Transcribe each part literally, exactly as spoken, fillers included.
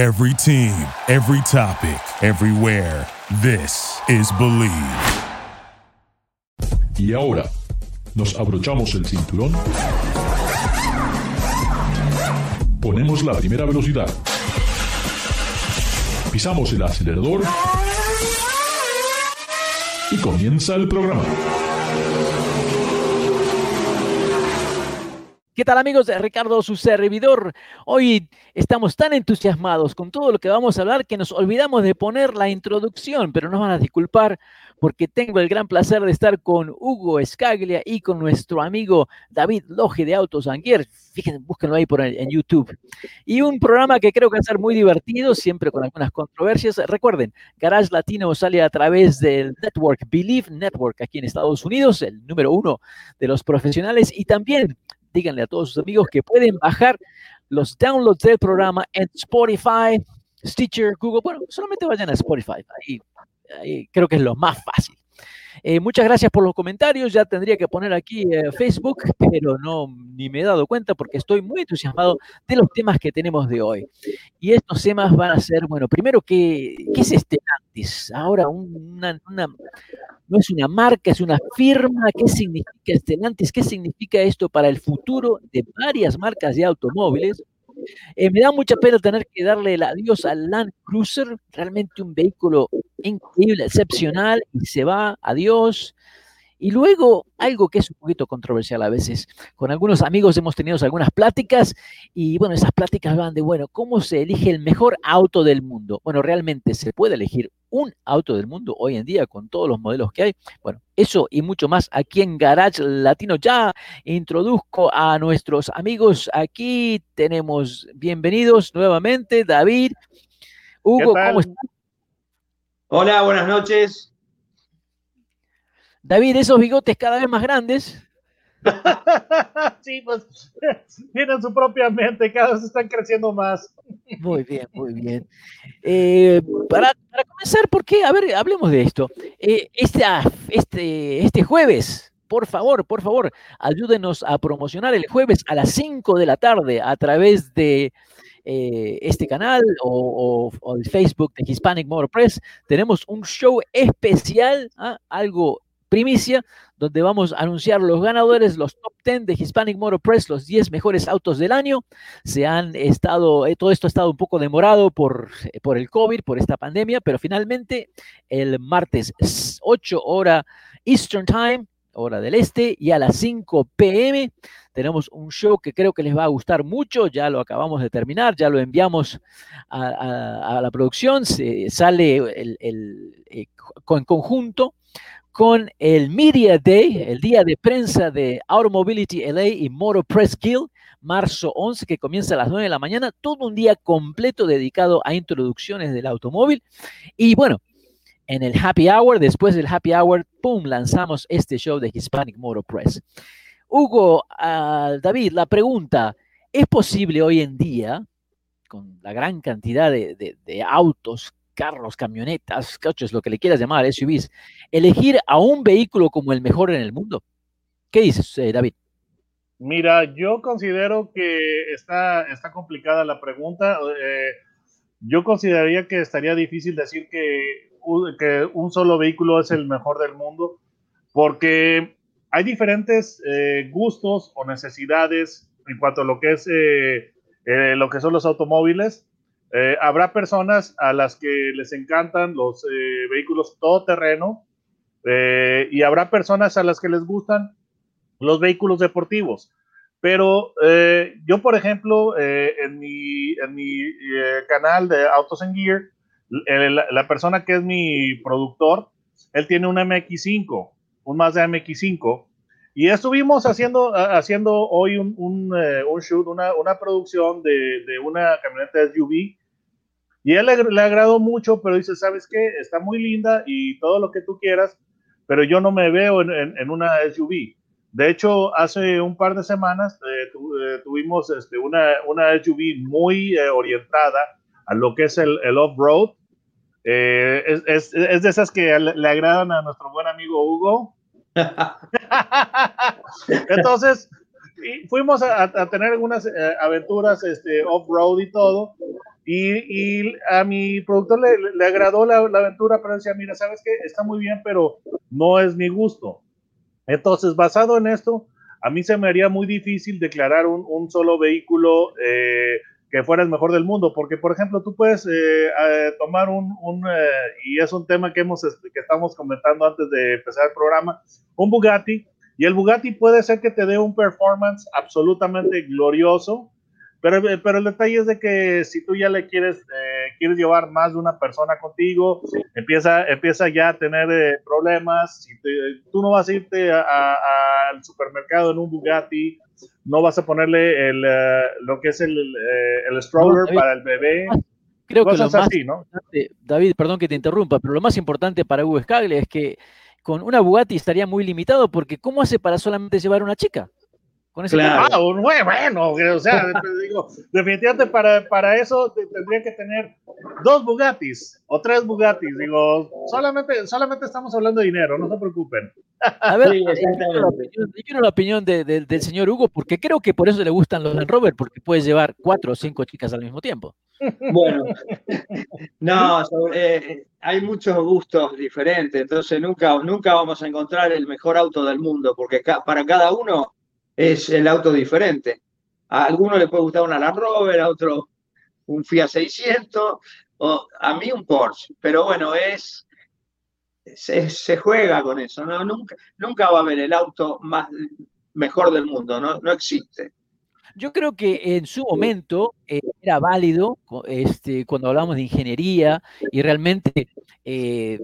Every team, every topic, everywhere. This is Believe. Y ahora, nos abrochamos el cinturón, ponemos la primera velocidad, pisamos el acelerador y comienza el programa. ¿Qué tal, amigos? Ricardo, su servidor. Hoy estamos tan entusiasmados con todo lo que vamos a hablar que nos olvidamos de poner la introducción, pero nos van a disculpar porque tengo el gran placer de estar con Hugo Scaglia y con nuestro amigo David Loge de Autos Anguier. Fíjense, búsquenlo ahí por el, en YouTube. Y un programa que creo que va a ser muy divertido, siempre con algunas controversias. Recuerden, Garage Latino sale a través del network, Believe Network, aquí en Estados Unidos, el número uno de los profesionales, y también díganle a todos sus amigos que pueden bajar los downloads del programa en Spotify, Stitcher, Google. Bueno, solamente vayan a Spotify. Ahí, ahí creo que es lo más fácil. Eh, muchas gracias por los comentarios. Ya tendría que poner aquí eh, Facebook, pero no ni me he dado cuenta porque estoy muy entusiasmado de los temas que tenemos de hoy. Y estos temas van a ser, bueno, primero, ¿qué, qué es Stellantis? Ahora, una, una, no es una marca, es una firma. ¿Qué significa Stellantis? ¿Qué significa esto para el futuro de varias marcas de automóviles? Eh, me da mucha pena tener que darle el adiós al Land Cruiser, realmente un vehículo increíble, excepcional, y se va, adiós. Y luego, algo que es un poquito controversial a veces, con algunos amigos hemos tenido algunas pláticas, y bueno, esas pláticas van de, bueno, ¿cómo se elige el mejor auto del mundo? Bueno, ¿realmente se puede elegir un auto del mundo hoy en día con todos los modelos que hay? Bueno, eso y mucho más aquí en Garage Latino. Ya introduzco a nuestros amigos aquí. Tenemos bienvenidos nuevamente, David, Hugo, ¿cómo están? Hola, buenas noches. David, esos bigotes cada vez más grandes. Sí, pues tienen su propia mente, cada vez están creciendo más. Muy bien, muy bien. Eh, para, para comenzar, ¿por qué? A ver, hablemos de esto. Eh, este, este, este jueves, por favor, por favor, ayúdenos a promocionar el jueves a las cinco de la tarde a través de Eh, este canal o, o, o el Facebook de Hispanic Motor Press. Tenemos un show especial, ¿ah? algo primicia, donde vamos a anunciar los ganadores, los top diez de Hispanic Motor Press, los diez mejores autos del año. Se han estado, eh, todo esto ha estado un poco demorado por, eh, por el COVID, por esta pandemia, pero finalmente el martes ocho horas Eastern Time, hora del este, y a las cinco p.m. tenemos un show que creo que les va a gustar mucho. Ya lo acabamos de terminar, ya lo enviamos a, a, a la producción. Se, sale el, el, eh, con conjunto con el Media Day, el día de prensa de Automobility L A y Motor Press Guild, marzo once, que comienza a las nueve de la mañana. Todo un día completo dedicado a introducciones del automóvil. Y bueno, en el happy hour, después del happy hour, pum, lanzamos este show de Hispanic Motor Press. Hugo, uh, David, la pregunta, ¿es posible hoy en día, con la gran cantidad de, de, de autos, carros, camionetas, coches, lo que le quieras llamar, S U Vs, elegir a un vehículo como el mejor en el mundo? ¿Qué dices, eh, David? Mira, yo considero que está, está complicada la pregunta. Eh, yo consideraría que estaría difícil decir que que un solo vehículo es el mejor del mundo, porque hay diferentes eh, gustos o necesidades en cuanto a lo que es eh, eh, lo que son los automóviles. Eh, habrá personas a las que les encantan los eh, vehículos todoterreno eh, y habrá personas a las que les gustan los vehículos deportivos. Pero eh, yo, por ejemplo, eh, en mi, en mi eh, canal de Autos and Gear, La, la persona que es mi productor, él tiene un M X cinco, un Mazda M X cinco, y estuvimos haciendo, haciendo hoy un, un, eh, un shoot, una, una producción de, de una camioneta S U V, y él le, le agradó mucho, pero dice, ¿sabes qué? Está muy linda y todo lo que tú quieras, pero yo no me veo en, en, en una S U V. De hecho, hace un par de semanas eh, tu, eh, tuvimos este, una, una S U V muy eh, orientada a lo que es el, el off-road. Eh, es, es, es de esas que le, le agradan a nuestro buen amigo Hugo. Entonces fuimos a, a tener algunas eh, aventuras este, off-road y todo, Y, y a mi productor le, le agradó la, la aventura, pero decía, mira, ¿sabes qué? Está muy bien, pero no es mi gusto. Entonces, basado en esto, a mí se me haría muy difícil declarar un, un solo vehículo eh, que fuera el mejor del mundo, porque, por ejemplo, tú puedes eh, eh, tomar un, un eh, y es un tema que, hemos, que estamos comentando antes de empezar el programa, un Bugatti, y el Bugatti puede ser que te dé un performance absolutamente glorioso, Pero, pero el detalle es de que si tú ya le quieres, eh, quieres llevar más de una persona contigo, sí. empieza, empieza ya a tener eh, problemas. Si te, tú no vas a irte a, a, a al supermercado en un Bugatti, no vas a ponerle el, uh, lo que es el, el, el stroller no, David, para el bebé. Creo que lo más así, ¿no? David, perdón que te interrumpa, pero lo más importante para Hugo Scaglia es que con una Bugatti estaría muy limitado, porque ¿cómo hace para solamente llevar una chica? Con ese claro, claro. Bueno, o sea, digo, definitivamente para, para eso tendría que tener dos Bugattis o tres Bugattis, digo, solamente, solamente estamos hablando de dinero, no se preocupen. A ver, sí, yo quiero la opinión de, de, del señor Hugo, porque creo que por eso le gustan los Land Rover, porque puede llevar cuatro o cinco chicas al mismo tiempo. Bueno, no, eh, hay muchos gustos diferentes, entonces nunca, nunca vamos a encontrar el mejor auto del mundo, porque ca- para cada uno es el auto diferente. A alguno le puede gustar una Land Rover, a otro un Fiat seiscientos, o a mí un Porsche. Pero bueno, es se, se juega con eso, ¿no? Nunca, nunca va a haber el auto más mejor del mundo, no, no existe. Yo creo que en su momento eh, era válido este, cuando hablamos de ingeniería y realmente... Eh,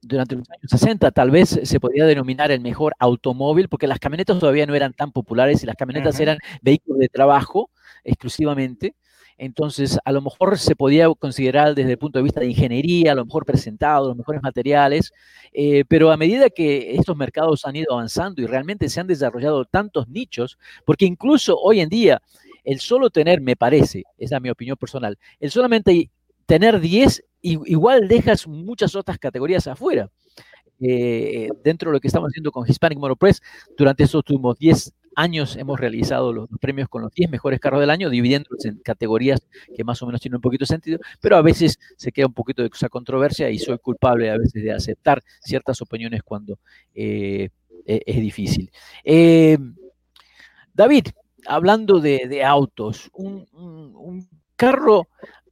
durante los años sesenta tal vez se podía denominar el mejor automóvil, porque las camionetas todavía no eran tan populares y las camionetas uh-huh. eran vehículos de trabajo exclusivamente. Entonces, a lo mejor se podía considerar desde el punto de vista de ingeniería, a lo mejor presentado, los mejores materiales, eh, pero a medida que estos mercados han ido avanzando y realmente se han desarrollado tantos nichos, porque incluso hoy en día el solo tener, me parece, esa es mi opinión personal, el solamente tener diez igual dejas muchas otras categorías afuera. Eh, dentro de lo que estamos haciendo con Hispanic Motor Press, durante estos últimos diez años hemos realizado los, los premios con los diez mejores carros del año, dividiéndolos en categorías que más o menos tienen un poquito de sentido, pero a veces se queda un poquito de esa controversia y soy culpable a veces de aceptar ciertas opiniones cuando eh, es difícil. Eh, David, hablando de, de autos, un, un, un carro...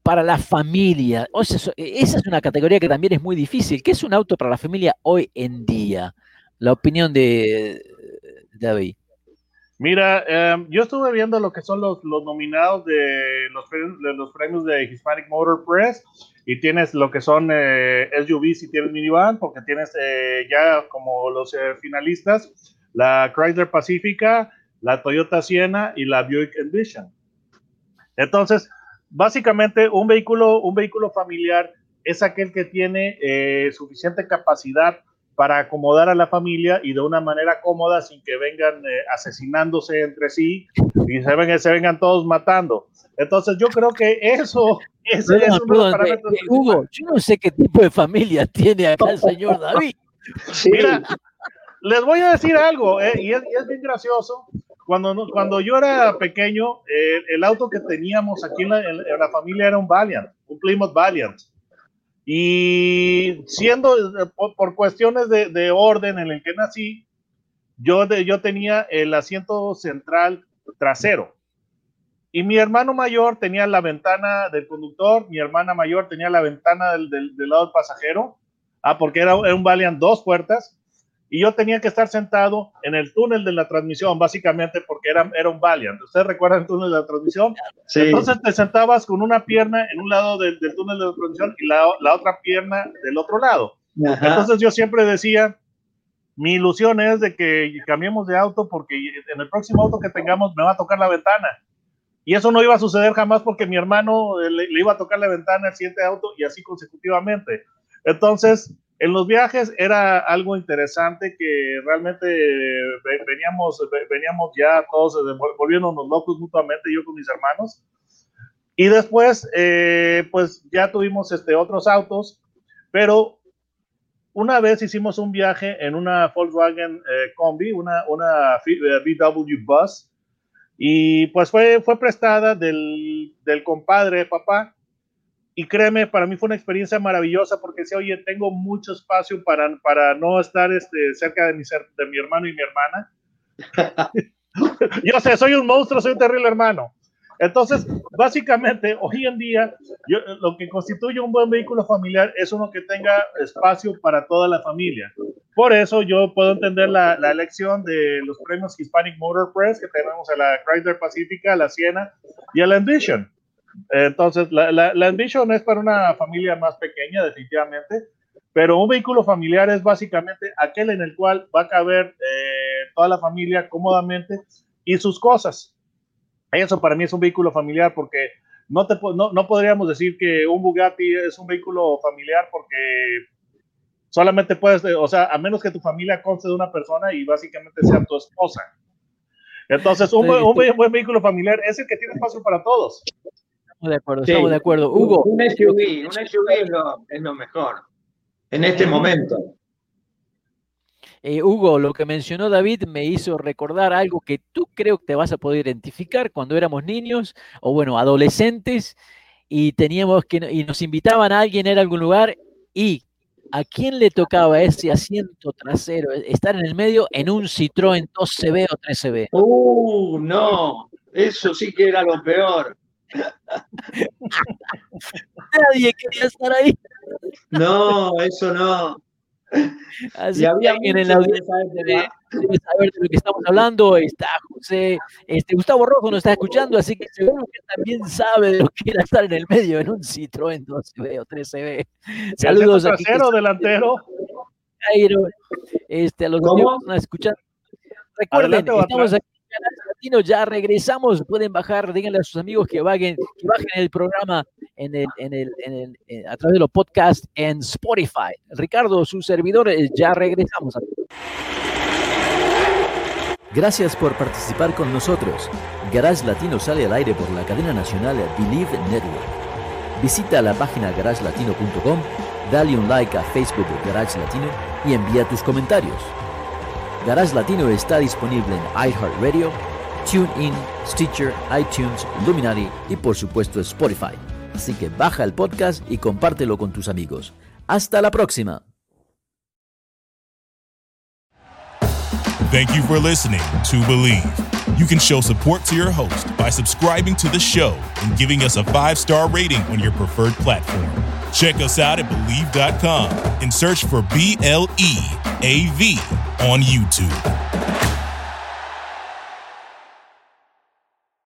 para la familia, o sea, esa es una categoría que también es muy difícil. ¿Qué es un auto para la familia hoy en día? La opinión de David. Mira, eh, yo estuve viendo lo que son los, los nominados de los, de los premios de Hispanic Motor Press, y tienes lo que son eh, S U Vs y tienes minivan, porque tienes eh, ya como los eh, finalistas, la Chrysler Pacifica, la Toyota Sienna y la Buick Envision. Entonces, básicamente, un vehículo, un vehículo familiar es aquel que tiene eh, suficiente capacidad para acomodar a la familia y de una manera cómoda sin que vengan eh, asesinándose entre sí y se vengan, se vengan todos matando. Entonces, yo creo que eso es, no, es uno perdón, de los parámetros. Eh, eh, Hugo, yo no sé qué tipo de familia tiene acá el señor David. Sí. Mira, les voy a decir algo, eh, y, es, y es bien gracioso. Cuando, cuando yo era pequeño, eh, el auto que teníamos aquí en la, en, en la familia era un Valiant, un Plymouth Valiant. Y siendo, por, por cuestiones de, de orden en el que nací, yo, de, yo tenía el asiento central trasero. Y mi hermano mayor tenía la ventana del conductor, mi hermana mayor tenía la ventana del, del, del lado del pasajero. Ah, porque era, era un Valiant dos puertas. Y yo tenía que estar sentado en el túnel de la transmisión, básicamente, porque era, era un Valiant. ¿Ustedes recuerdan el túnel de la transmisión? Sí. Entonces te sentabas con una pierna en un lado del, del túnel de la transmisión y la, la otra pierna del otro lado. Ajá. Entonces yo siempre decía, mi ilusión es de que cambiemos de auto, porque en el próximo auto que tengamos me va a tocar la ventana. Y eso no iba a suceder jamás, porque mi hermano le, le iba a tocar la ventana al siguiente auto y así consecutivamente. Entonces... en los viajes era algo interesante que realmente veníamos, veníamos ya todos volviéndonos locos mutuamente, yo con mis hermanos. Y después, eh, pues ya tuvimos este, otros autos, pero una vez hicimos un viaje en una Volkswagen eh, Combi, una, una B M W Bus, y pues fue, fue prestada del, del compadre, papá, Y créeme, para mí fue una experiencia maravillosa porque decía, oye, tengo mucho espacio para, para no estar este, cerca de mi, de mi hermano y mi hermana. Yo sé, soy un monstruo, soy un terrible hermano. Entonces, básicamente, hoy en día, yo, lo que constituye un buen vehículo familiar es uno que tenga espacio para toda la familia. Por eso yo puedo entender la, la elección de los premios Hispanic Motor Press, que tenemos a la Chrysler Pacifica, a la Sienna y a la Envision. Entonces, la, la, la Envision es para una familia más pequeña, definitivamente, pero un vehículo familiar es básicamente aquel en el cual va a caber eh, toda la familia cómodamente y sus cosas. Eso para mí es un vehículo familiar porque no, te, no, no podríamos decir que un Bugatti es un vehículo familiar porque solamente puedes, o sea, a menos que tu familia conste de una persona y básicamente sea tu esposa. Entonces, un, un, un buen vehículo familiar es el que tiene espacio para todos. Estamos de acuerdo, sí. estamos de acuerdo. Hugo. Un S U V, un S U V es lo, es lo mejor en este momento. Eh, Hugo, lo que mencionó David me hizo recordar algo que tú creo que te vas a poder identificar cuando éramos niños o, bueno, adolescentes y teníamos que y nos invitaban a alguien a algún lugar y ¿a quién le tocaba ese asiento trasero? Estar en el medio en un Citroën dos C V o tres C V. ¡Uh, no! Eso sí que era lo peor. Nadie quería estar ahí. No, eso no. Así que alguien en la audiencia debe saber de lo que estamos hablando. Está José, este, Gustavo Rojo nos está escuchando, así que seguro que también sabe de lo que era estar en el medio en un Citroën dos C V o tres C V. Saludos a trasero, aquí, delantero. Este, a los que están escuchando. Recuerden, adelante, estamos aquí en Garage Latino, ya regresamos. Pueden bajar, díganle a sus amigos que bajen, que bajen el programa. En el, en el, en el, en, a través de los podcasts en Spotify. Ricardo, su servidor, ya regresamos. Gracias por participar con nosotros. Garage Latino sale al aire por la cadena nacional Believe Network. Visita la página garage latino punto com, dale un like a Facebook de Garage Latino y envía tus comentarios. Garage Latino está disponible en iHeartRadio, TuneIn, Stitcher, iTunes, Luminary y por supuesto Spotify. Así que baja el podcast y compártelo con tus amigos. ¡Hasta la próxima! Thank you for listening to Believe. You can show support to your host by subscribing to the show and giving us a five-star rating on your preferred platform. Check us out at believe dot com and search for B L E A V on YouTube.